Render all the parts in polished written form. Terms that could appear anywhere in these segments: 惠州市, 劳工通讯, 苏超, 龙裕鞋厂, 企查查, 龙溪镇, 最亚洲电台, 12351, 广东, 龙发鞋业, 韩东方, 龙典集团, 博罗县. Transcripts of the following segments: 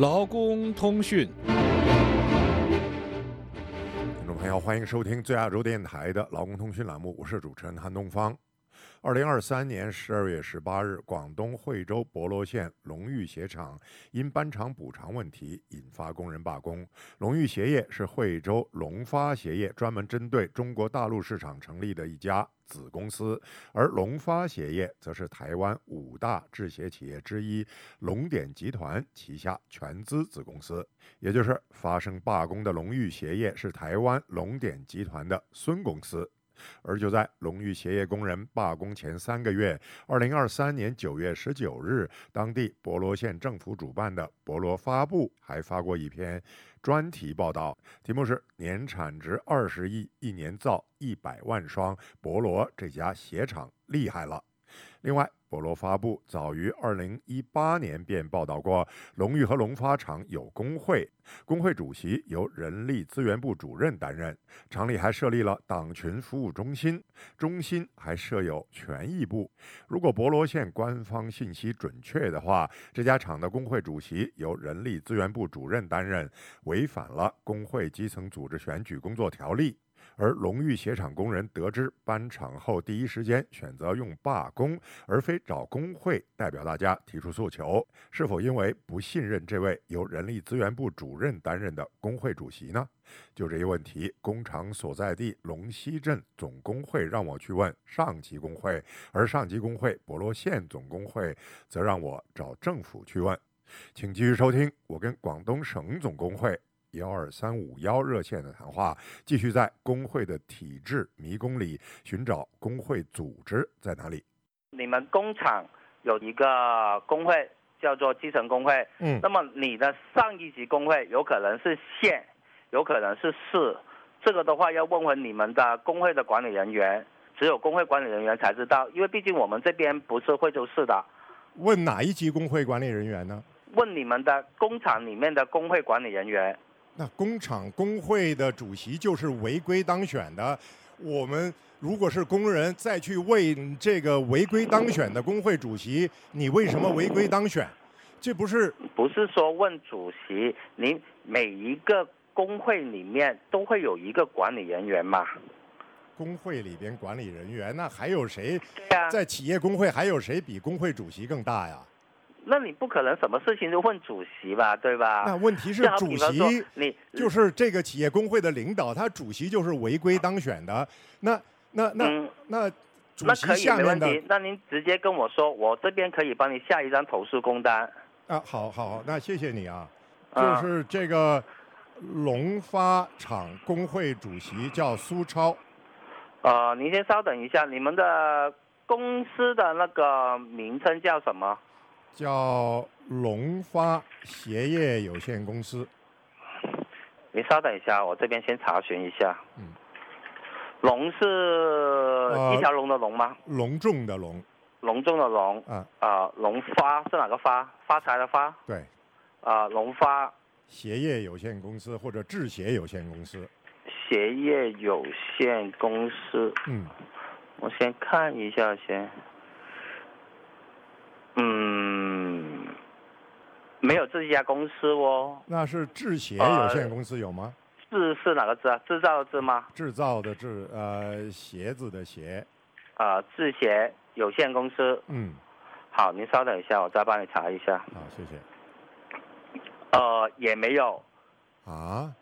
劳工通讯，听众朋友，欢迎收听最亚洲电台的劳工通讯栏目，我是主持人韩东方。2023年12月18日，广东惠州博罗县龙裕鞋厂因班场补偿问题引发工人罢工。龙裕鞋业是惠州龙发鞋业专门针对中国大陆市场成立的一家子公司，而龙发鞋业则是台湾5大制鞋企业之一龙典集团旗下全资子公司，也就是发生罢工的龙裕鞋业是台湾龙典集团的孙公司。而就在龙裕鞋业工人罢工前3个月，2023年9月19日，当地博罗县政府主办的博罗发布还发过一篇专题报道，题目是年产值20亿，一年造100万双，博罗这家鞋厂厉害了。另外，博罗发布早于2018年便报道过，龙裕和龙发厂有工会，工会主席由人力资源部主任担任，厂里还设立了党群服务中心，中心还设有权益部。如果博罗县官方信息准确的话，这家厂的工会主席由人力资源部主任担任，违反了工会基层组织选举工作条例。而龙裕鞋厂工人得知班场后，第一时间选择用罢工而非找工会代表大家提出诉求，是否因为不信任这位由人力资源部主任担任的工会主席呢？就这一问题，工厂所在地龙溪镇总工会让我去问上级工会，而上级工会博罗县总工会则让我找政府去问。请继续收听我跟广东省总工会12351热线的谈话，继续在工会的体制迷宫里寻找工会组织在哪里。你们工厂有一个工会叫做基层工会，那么你的上一级工会有可能是县，有可能是市，这个的话要问问你们的工会的管理人员，只有工会管理人员才知道，因为毕竟我们这边不是惠州市的。问哪一级工会管理人员呢？问你们的工厂里面的工会管理人员。那工厂工会的主席就是违规当选的，我们如果是工人再去问这个违规当选的工会主席，你为什么违规当选？这不是说问主席，你每一个工会里面都会有一个管理人员嘛？工会里边管理人员，那还有谁？在企业工会还有谁比工会主席更大呀？那你不可能什么事情都问主席吧，对吧？那问题是主席就是这个企业工会的领导，他主席就是违规当选的。那主席下面的，那可以，没问题。那您直接跟我说，我这边可以帮你下一张投诉工单。啊，好，那谢谢你啊。就是这个龙发厂工会主席叫苏超。您先稍等一下，你们的公司的那个名称叫什么？叫龙发鞋业有限公司。你稍等一下，我这边先查询一下。龙是一条龙的龙吗？隆重的隆。隆重的隆。龙发是哪个发？发财的发。对。龙发鞋业有限公司或者制鞋有限公司。鞋业有限公司。我先看一下先。没有这家公司哦。那是制鞋有限公司有吗？制是哪个字啊？制造的制吗？制造的制，鞋子的鞋。制鞋有限公司。好，您稍等一下，我再帮你查一下。好，谢谢。也没有。啊？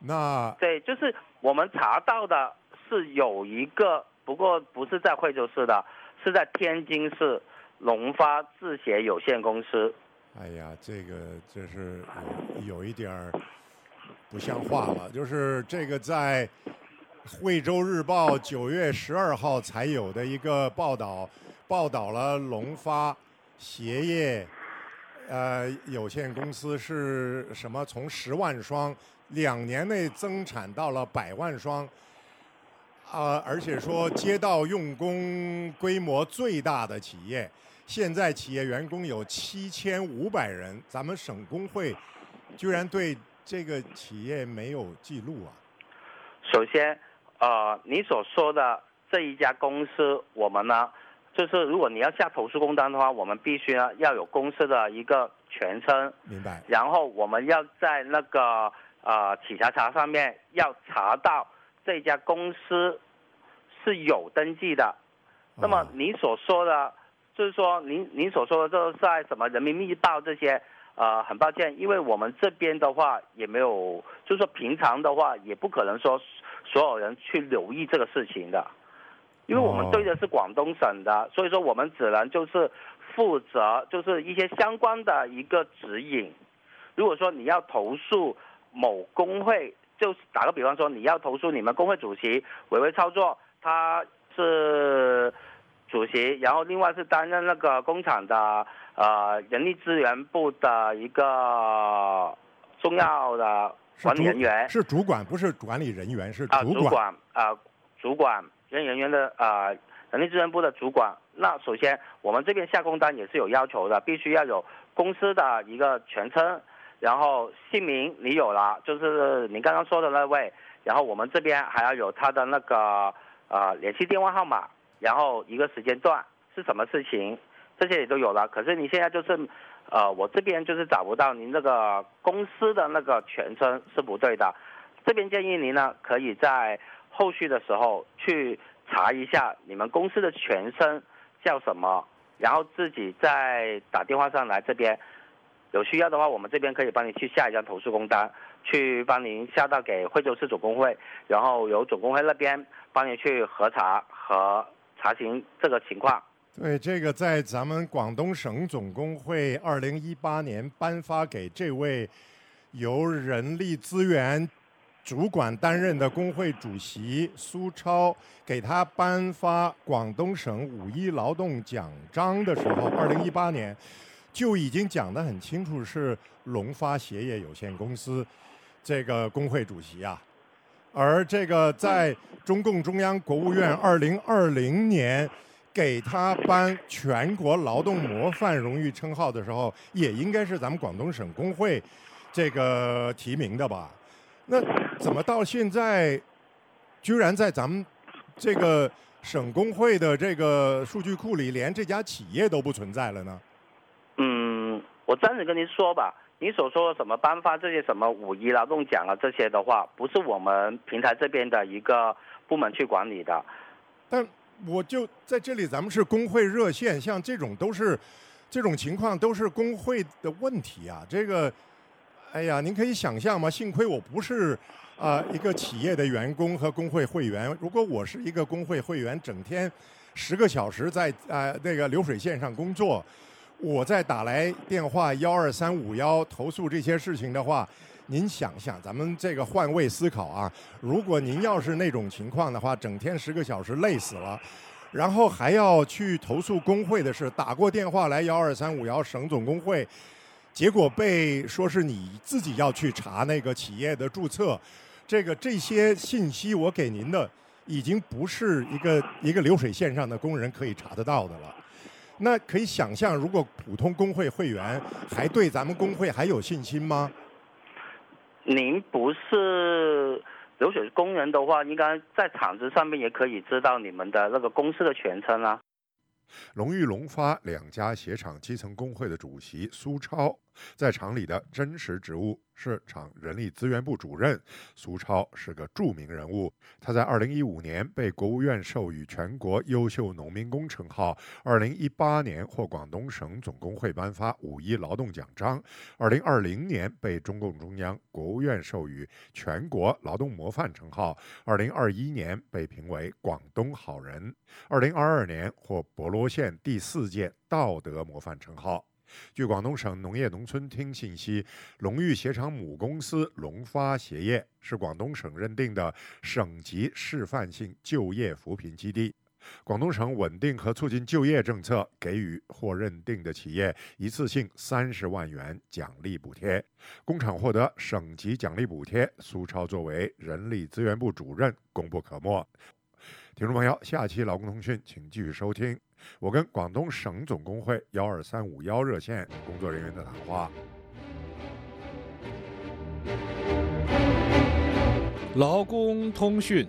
那对，就是我们查到的是有一个，不过不是在惠州市的，是在天津市。龙发制鞋有限公司。哎呀，这个这是有一点不像话了，就是这个在惠州日报9月12号才有的一个报道，报道了龙发鞋业有限公司是什么从10万双2年内增产到了100万双。而且说街道用工规模最大的企业，现在企业员工有7500人，咱们省工会居然对这个企业没有记录啊！首先，你所说的这一家公司，我们呢，就是如果你要下投诉工单的话，我们必须要有公司的一个全称。明白。然后我们要在那个企查查上面要查到这家公司是有登记的。那么你所说的，就是说您所说的这在什么人民日报这些，很抱歉，因为我们这边的话也没有，就是说平常的话也不可能说所有人去留意这个事情的，因为我们对的是广东省的，所以说我们只能就是负责就是一些相关的一个指引。如果说你要投诉某工会，就打个比方说你要投诉你们工会主席违规操作，他是主席，然后另外是担任那个工厂的人力资源部的一个重要的管理人员，是主管，不是管理人员，是主管人员的人力资源部的主管。那首先我们这边下工单也是有要求的，必须要有公司的一个全称，然后姓名你有了，就是您刚刚说的那位，然后我们这边还要有他的那个联系电话号码，然后一个时间段是什么事情，这些也都有了。可是你现在就是我这边就是找不到您那个公司的那个全称，是不对的。这边建议您呢可以在后续的时候去查一下你们公司的全称叫什么，然后自己再打电话上来这边，有需要的话我们这边可以帮你去下一张投诉工单，去帮您下到给惠州市总工会，然后由总工会那边帮你去核查和查询这个情况。对，这个在咱们广东省总工会2018年颁发给这位由人力资源主管担任的工会主席苏超，给他颁发广东省5·1劳动奖章的时候，2018年就已经讲得很清楚，是龙发鞋业有限公司这个工会主席啊。而这个在中共中央国务院2020年给他颁全国劳动模范荣誉称号的时候，也应该是咱们广东省工会这个提名的吧？那怎么到现在居然在咱们这个省工会的这个数据库里连这家企业都不存在了呢？我暂时跟您说吧，你所说的什么颁发这些什么5·1劳动奖啊这些的话，不是我们平台这边的一个部门去管理的。但我就在这里，咱们是工会热线，像这种都是这种情况都是工会的问题啊。这个，哎呀，您可以想象吗？幸亏我不是一个企业的员工和工会会员，如果我是一个工会会员，整天10个小时在那个流水线上工作。我在打来电话12351投诉这些事情的话，您想想，咱们这个换位思考啊，如果您要是那种情况的话，整天10个小时累死了，然后还要去投诉工会的事，打过电话来12351省总工会，结果被说是你自己要去查那个企业的注册，这些信息我给您的已经不是一个流水线上的工人可以查得到的了。那可以想象，如果普通工会会员还对咱们工会还有信心吗？您不是流水工人的话，应该在厂子上面也可以知道你们的那个公司的全称啊。龙裕龙发两家鞋厂基层工会的主席苏超，在厂里的真实职务是厂人力资源部主任。苏超是个著名人物，他在2015年被国务院授予全国优秀农民工称号，2018年获广东省总工会颁发5·1劳动奖章，2020年被中共中央国务院授予全国劳动模范称号，2021年被评为广东好人，2022年获博罗县第4届道德模范称号。据广东省农业农村厅信息，龙裕鞋厂母公司龙发鞋业是广东省认定的省级示范性就业扶贫基地。广东省稳定和促进就业政策给予获认定的企业一次性30万元奖励补贴，工厂获得省级奖励补贴，苏超作为人力资源部主任功不可没。听众朋友，下期劳工通讯请继续收听我跟广东省总工会12351热线工作人员的谈话。劳工通讯。